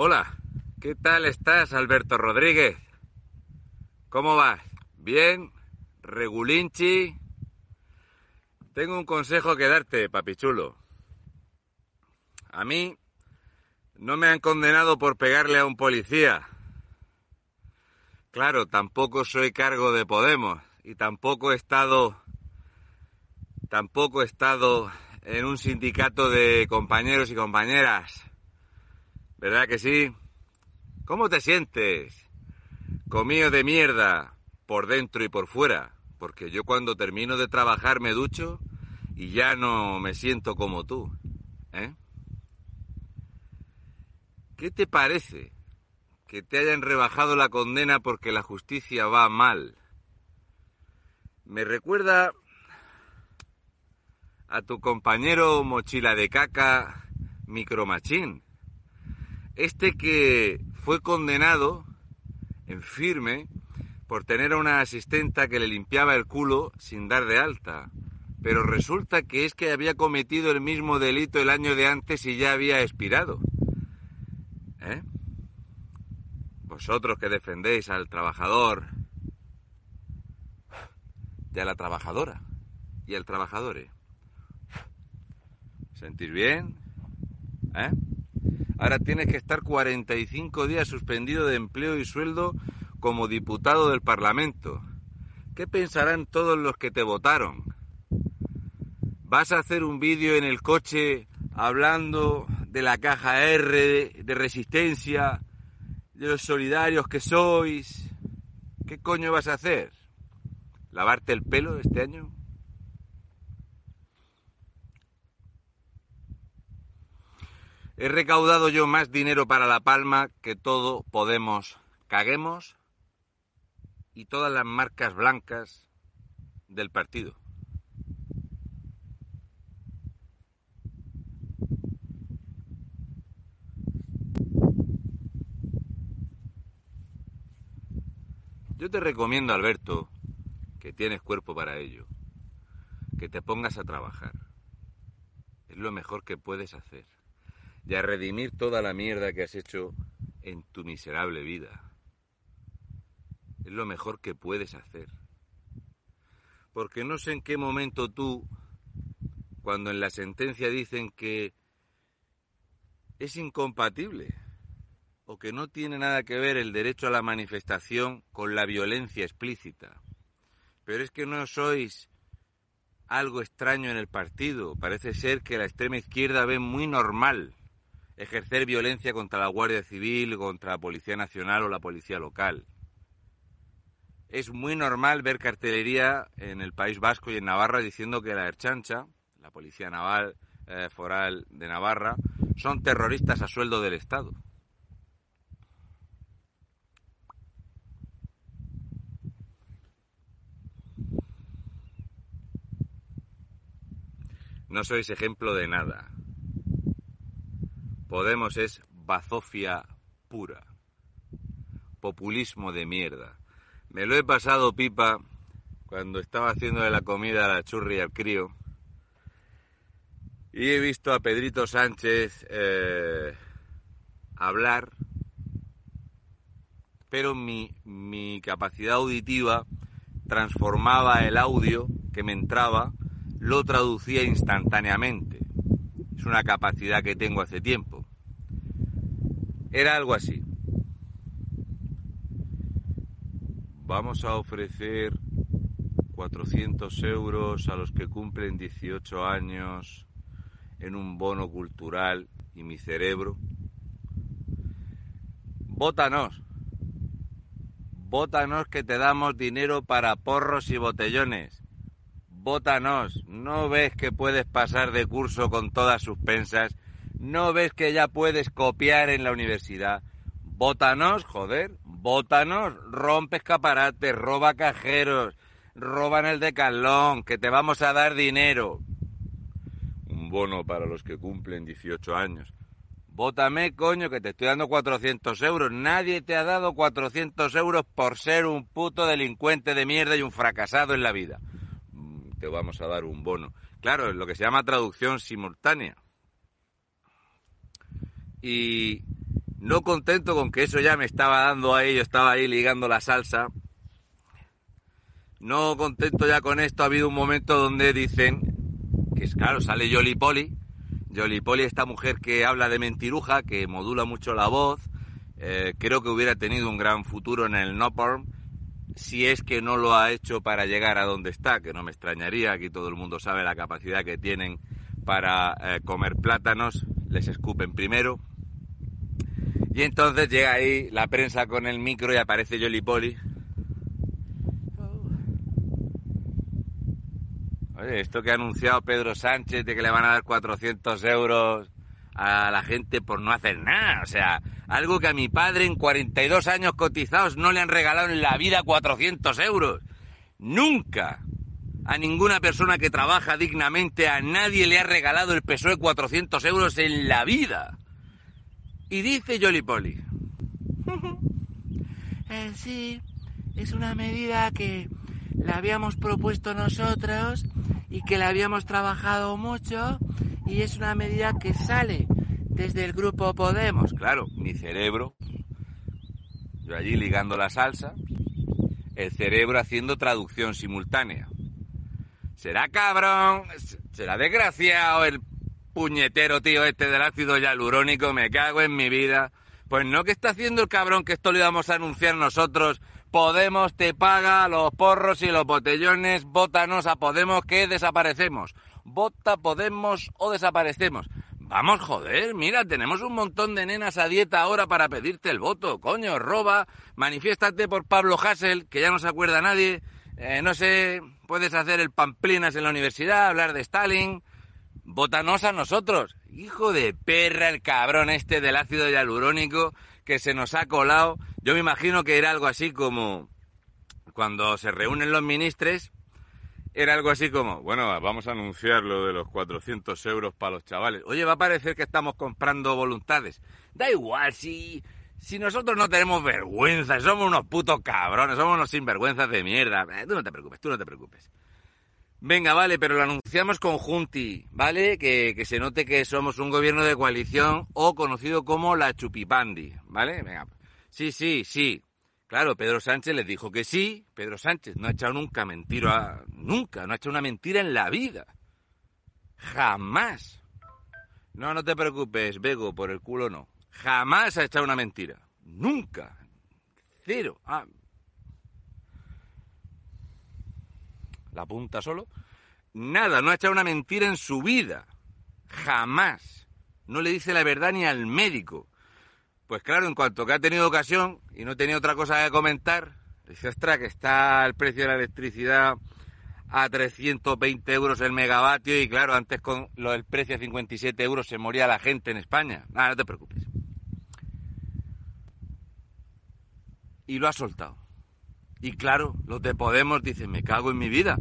Hola, ¿qué tal estás, Alberto Rodríguez? ¿Cómo vas? ¿Bien? ¿Regulinchi? Tengo un consejo que darte, papichulo. A mí no me han condenado por pegarle a un policía. Claro, tampoco soy cargo de Podemos y tampoco he estado en un sindicato de compañeros y compañeras. ¿Verdad que sí? ¿Cómo te sientes? Comío de mierda, por dentro y por fuera. Porque yo cuando termino de trabajar me ducho y ya no me siento como tú. ¿Eh? ¿Qué te parece que te hayan rebajado la condena porque la justicia va mal? Me recuerda a tu compañero mochila de caca, Micromachín. Este que fue condenado en firme por tener a una asistenta que le limpiaba el culo sin dar de alta. Pero resulta que es que había cometido el mismo delito el año de antes y ya había expirado. ¿Eh? Vosotros que defendéis al trabajador y a la trabajadora y al trabajador. ¿Sentís bien? ¿Eh? Ahora tienes que estar 45 días suspendido de empleo y sueldo como diputado del Parlamento. ¿Qué pensarán todos los que te votaron? ¿Vas a hacer un vídeo en el coche hablando de la caja R, de resistencia, de los solidarios que sois? ¿Qué coño vas a hacer? ¿Lavarte el pelo este año? He recaudado yo más dinero para La Palma que todo Podemos caguemos y todas las marcas blancas del partido. Yo te recomiendo, Alberto, que tienes cuerpo para ello, que te pongas a trabajar. Es lo mejor que puedes hacer. Y a redimir toda la mierda que has hecho en tu miserable vida. Es lo mejor que puedes hacer. Porque no sé en qué momento tú, cuando en la sentencia dicen que es incompatible o que no tiene nada que ver el derecho a la manifestación con la violencia explícita. Pero es que no sois algo extraño en el partido. Parece ser que la extrema izquierda ve muy normal ejercer violencia contra la Guardia Civil, contra la Policía Nacional o la Policía Local. Es muy normal ver cartelería en el País Vasco y en Navarra diciendo que la Ertzaintza, la Policía Naval Foral de Navarra, son terroristas a sueldo del Estado. No sois ejemplo de nada. Podemos es bazofia pura. Populismo de mierda. Me lo he pasado pipa cuando estaba haciendo de la comida a la churri al crío. Y he visto a Pedrito Sánchez hablar. Pero mi capacidad auditiva transformaba el audio que me entraba, lo traducía instantáneamente. Es una capacidad que tengo hace tiempo. Era algo así. Vamos a ofrecer 400 euros a los que cumplen 18 años en un bono cultural y mi cerebro. Vótanos. Vótanos que te damos dinero para porros y botellones. Vótanos. ¿No ves que puedes pasar de curso con todas sus pensas? ¿No ves que ya puedes copiar en la universidad? Vótanos, joder. Vótanos. Rompe escaparates, roba cajeros, roban el decalón, que te vamos a dar dinero. Un bono para los que cumplen 18 años. Vótame, coño, que te estoy dando 400 euros. Nadie te ha dado 400 euros por ser un puto delincuente de mierda y un fracasado en la vida. Te vamos a dar un bono. Claro, es lo que se llama traducción simultánea. Y no contento con que eso ya me estaba dando ahí, yo estaba ahí ligando la salsa. No contento ya con esto, ha habido un momento donde dicen, que es claro, sale Yolipoli. Yolipoli, esta mujer que habla de mentiruja, que modula mucho la voz, creo que hubiera tenido un gran futuro en el NOPARM, si es que no lo ha hecho para llegar a donde está, que no me extrañaría, aquí todo el mundo sabe la capacidad que tienen para comer plátanos, les escupen primero. Y entonces llega ahí la prensa con el micro y aparece Yolipoli. Oye, esto que ha anunciado Pedro Sánchez de que le van a dar 400 euros a la gente por no hacer nada. O sea, algo que a mi padre en 42 años cotizados no le han regalado en la vida 400 euros. Nunca. A ninguna persona que trabaja dignamente, a nadie le ha regalado el PSOE 400 euros en la vida. Y dice Yolipoli. Sí, es una medida que la habíamos propuesto nosotros y que la habíamos trabajado mucho y es una medida que sale desde el grupo Podemos. Claro, mi cerebro, yo allí ligando la salsa, el cerebro haciendo traducción simultánea. Será cabrón, será desgraciado el puñetero tío este del ácido hialurónico, me cago en mi vida. Pues no, que está haciendo el cabrón, que esto lo íbamos a anunciar nosotros. Podemos te paga los porros y los botellones, vótanos a Podemos que desaparecemos. Vota Podemos o desaparecemos. Vamos, joder, mira, tenemos un montón de nenas a dieta ahora para pedirte el voto. Coño, roba, manifiéstate por Pablo Hasél, que ya no se acuerda nadie. No sé, puedes hacer el pamplinas en la universidad, hablar de Stalin. Vótanos a nosotros. Hijo de perra el cabrón este del ácido hialurónico que se nos ha colado. Yo me imagino que era algo así como, cuando se reúnen los ministres, era algo así como, bueno, vamos a anunciar lo de los 400 euros para los chavales. Oye, va a parecer que estamos comprando voluntades. Da igual, si nosotros no tenemos vergüenza, somos unos putos cabrones, somos unos sinvergüenzas de mierda. Tú no te preocupes. Venga, vale, pero lo anunciamos conjunti, ¿vale? Que se note que somos un gobierno de coalición o conocido como la Chupipandi, ¿vale? Venga, sí. Claro, Pedro Sánchez les dijo que sí. Pedro Sánchez no ha echado nunca mentira, nunca, no ha hecho una mentira en la vida. Jamás. No te preocupes, Bego, por el culo no. Jamás ha echado una mentira. Nunca. Cero. La punta solo, nada, no ha echado una mentira en su vida, jamás, no le dice la verdad ni al médico. Pues claro, en cuanto que ha tenido ocasión y no tenía otra cosa que comentar, dice, ostras, que está el precio de la electricidad a 320 euros el megavatio y claro, antes con el precio a 57 euros se moría la gente en España. Nada, no te preocupes. Y lo ha soltado. Y claro, los de Podemos dicen, me cago en mi vida,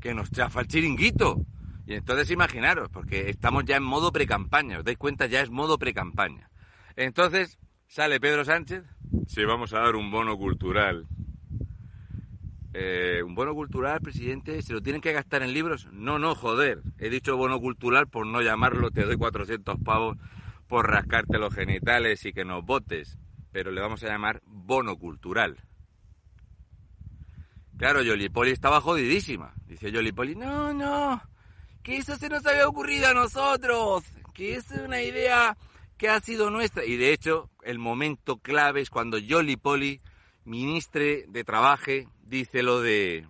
que nos chafa el chiringuito. Y entonces imaginaros, porque estamos ya en modo precampaña, os dais cuenta, ya es modo precampaña. Entonces sale Pedro Sánchez, sí, vamos a dar un bono cultural. ¿Un bono cultural, presidente? ¿Se lo tienen que gastar en libros? No, no, joder, he dicho bono cultural por no llamarlo, te doy 400 pavos por rascarte los genitales y que nos votes, pero le vamos a llamar bono cultural. Claro, Yolipoli estaba jodidísima. Dice Yolipoli, no, que eso se nos había ocurrido a nosotros, que es una idea que ha sido nuestra. Y de hecho, el momento clave es cuando Yolipoli, ministre de Trabajo, dice lo de...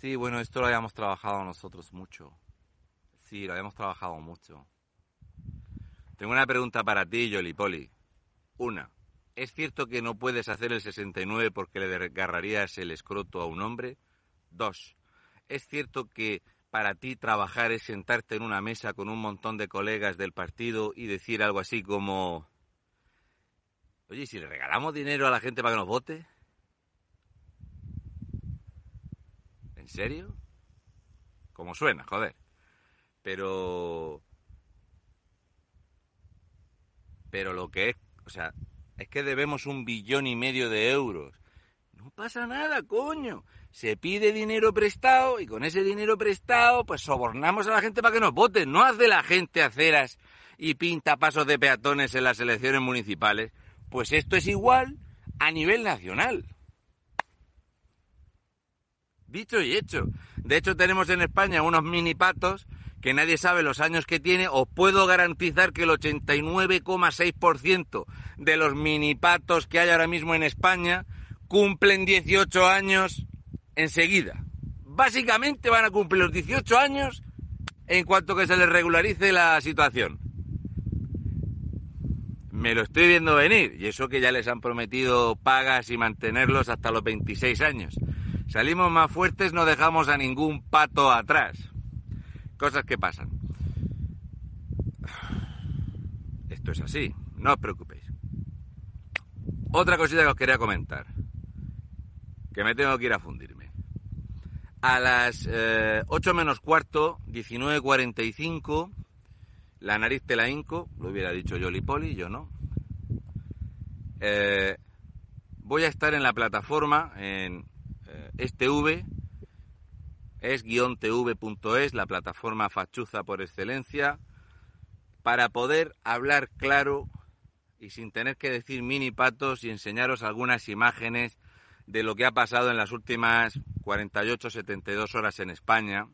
Sí, bueno, esto lo habíamos trabajado nosotros mucho. Sí, lo habíamos trabajado mucho. Tengo una pregunta para ti, Yolipoli. Una, ¿es cierto que no puedes hacer el 69 porque le desgarrarías el escroto a un hombre? Dos, ¿es cierto que para ti trabajar es sentarte en una mesa con un montón de colegas del partido y decir algo así como... Oye, ¿y si le regalamos dinero a la gente para que nos vote? ¿En serio? Como suena, joder. Pero lo que es... O sea, es que debemos 1,5 billones de euros. No pasa nada, coño. Se pide dinero prestado y con ese dinero prestado pues sobornamos a la gente para que nos vote. No hace la gente aceras y pinta pasos de peatones en las elecciones municipales. Pues esto es igual a nivel nacional. Dicho y hecho. De hecho, tenemos en España unos mini patos que nadie sabe los años que tiene. Os puedo garantizar que el 89,6% de los mini patos que hay ahora mismo en España cumplen 18 años enseguida. Básicamente van a cumplir los 18 años en cuanto que se les regularice la situación. Me lo estoy viendo venir, y eso que ya les han prometido pagas y mantenerlos hasta los 26 años. Salimos más fuertes, no dejamos a ningún pato atrás. Cosas que pasan. Esto es así, no os preocupéis. Otra cosita que os quería comentar, que me tengo que ir a fundirme. A las 8 menos cuarto, 19:45... La nariz te la hinco, lo hubiera dicho Yolipoli, yo no. Voy a estar en la plataforma, en STV, es -tv.es, la plataforma fachuza por excelencia, para poder hablar claro y sin tener que decir mini patos y enseñaros algunas imágenes de lo que ha pasado en las últimas 48, 72 horas en España.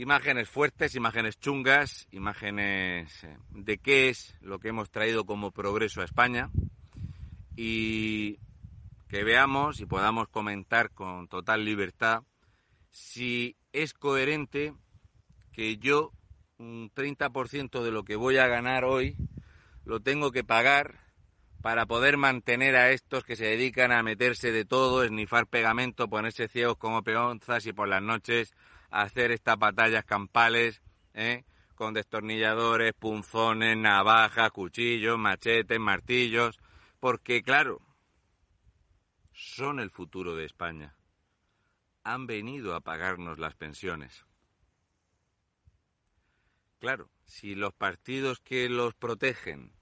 Imágenes fuertes, imágenes chungas, imágenes de qué es lo que hemos traído como progreso a España, y que veamos y podamos comentar con total libertad si es coherente que yo un 30% de lo que voy a ganar hoy lo tengo que pagar para poder mantener a estos que se dedican a meterse de todo, esnifar pegamento, ponerse ciegos como peonzas y por las noches hacer estas batallas campales, con destornilladores, punzones, navajas, cuchillos, machetes, martillos, porque claro, son el futuro de España. Han venido a pagarnos las pensiones. Claro, si los partidos que los protegen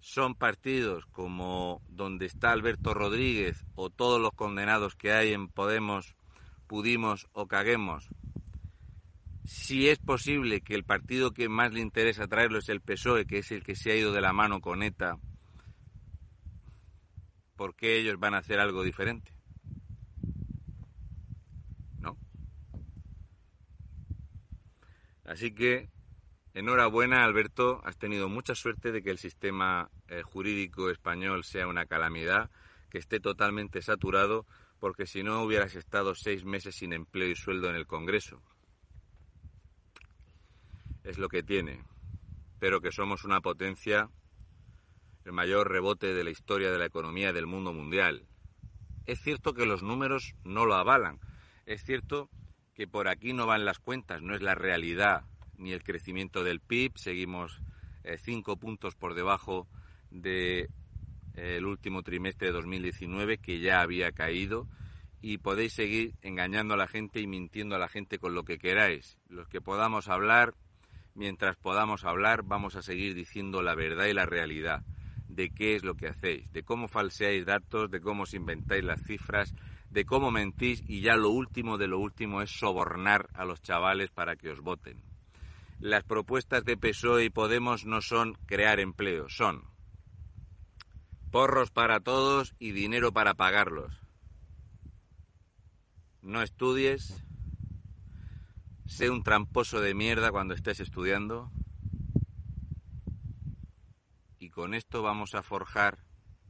son partidos como donde está Alberto Rodríguez o todos los condenados que hay en Podemos, Pudimos o Caguemos, si es posible que el partido que más le interesa traerlo es el PSOE, que es el que se ha ido de la mano con ETA, ¿por qué ellos van a hacer algo diferente? No. Así que, enhorabuena, Alberto, has tenido mucha suerte de que el sistema jurídico español sea una calamidad, que esté totalmente saturado, porque si no hubieras estado 6 meses sin empleo y sueldo en el Congreso. Es lo que tiene, pero que somos una potencia, el mayor rebote de la historia de la economía del mundo mundial. Es cierto que los números no lo avalan, es cierto que por aquí no van las cuentas, no es la realidad, ni el crecimiento del PIB, seguimos 5 puntos por debajo de... el último trimestre de 2019, que ya había caído, y podéis seguir engañando a la gente y mintiendo a la gente con lo que queráis. Los que podamos hablar, mientras podamos hablar, vamos a seguir diciendo la verdad y la realidad de qué es lo que hacéis, de cómo falseáis datos, de cómo os inventáis las cifras, de cómo mentís, y ya lo último de lo último es sobornar a los chavales para que os voten. Las propuestas de PSOE y Podemos no son crear empleo, son porros para todos y dinero para pagarlos. No estudies, sé un tramposo de mierda cuando estés estudiando, y con esto vamos a forjar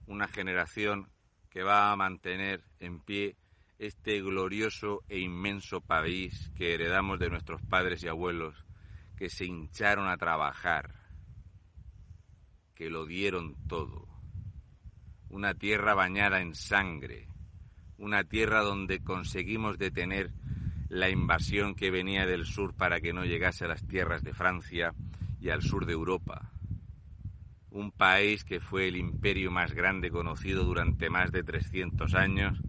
una generación que va a mantener en pie este glorioso e inmenso país que heredamos de nuestros padres y abuelos, que se hincharon a trabajar, que lo dieron todo. Una tierra bañada en sangre, una tierra donde conseguimos detener la invasión que venía del sur para que no llegase a las tierras de Francia y al sur de Europa. Un país que fue el imperio más grande conocido durante más de 300 años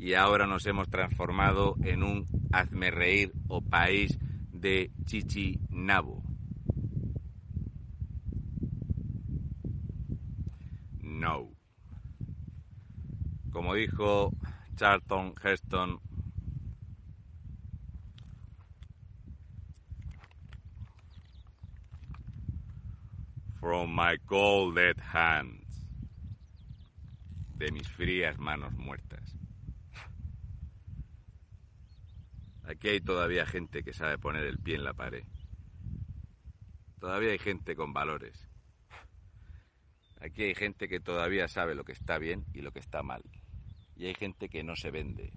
y ahora nos hemos transformado en un hazmerreír o país de chichinabo. No. Como dijo Charlton Heston, from my cold dead hands, de mis frías manos muertas. Aquí hay todavía gente que sabe poner el pie en la pared. Todavía hay gente con valores. Aquí hay gente que todavía sabe lo que está bien y lo que está mal. Y hay gente que no se vende.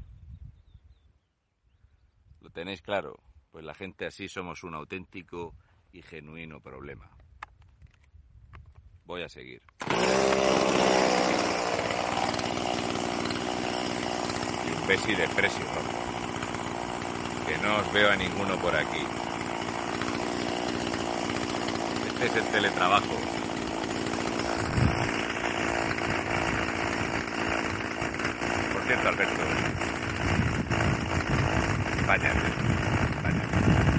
¿Lo tenéis claro? Pues la gente así somos un auténtico y genuino problema. Voy a seguir. Imbécil de precio, ¿no? Que no os veo a ninguno por aquí. Este es el teletrabajo. Por cierto, Alberto. Vaya.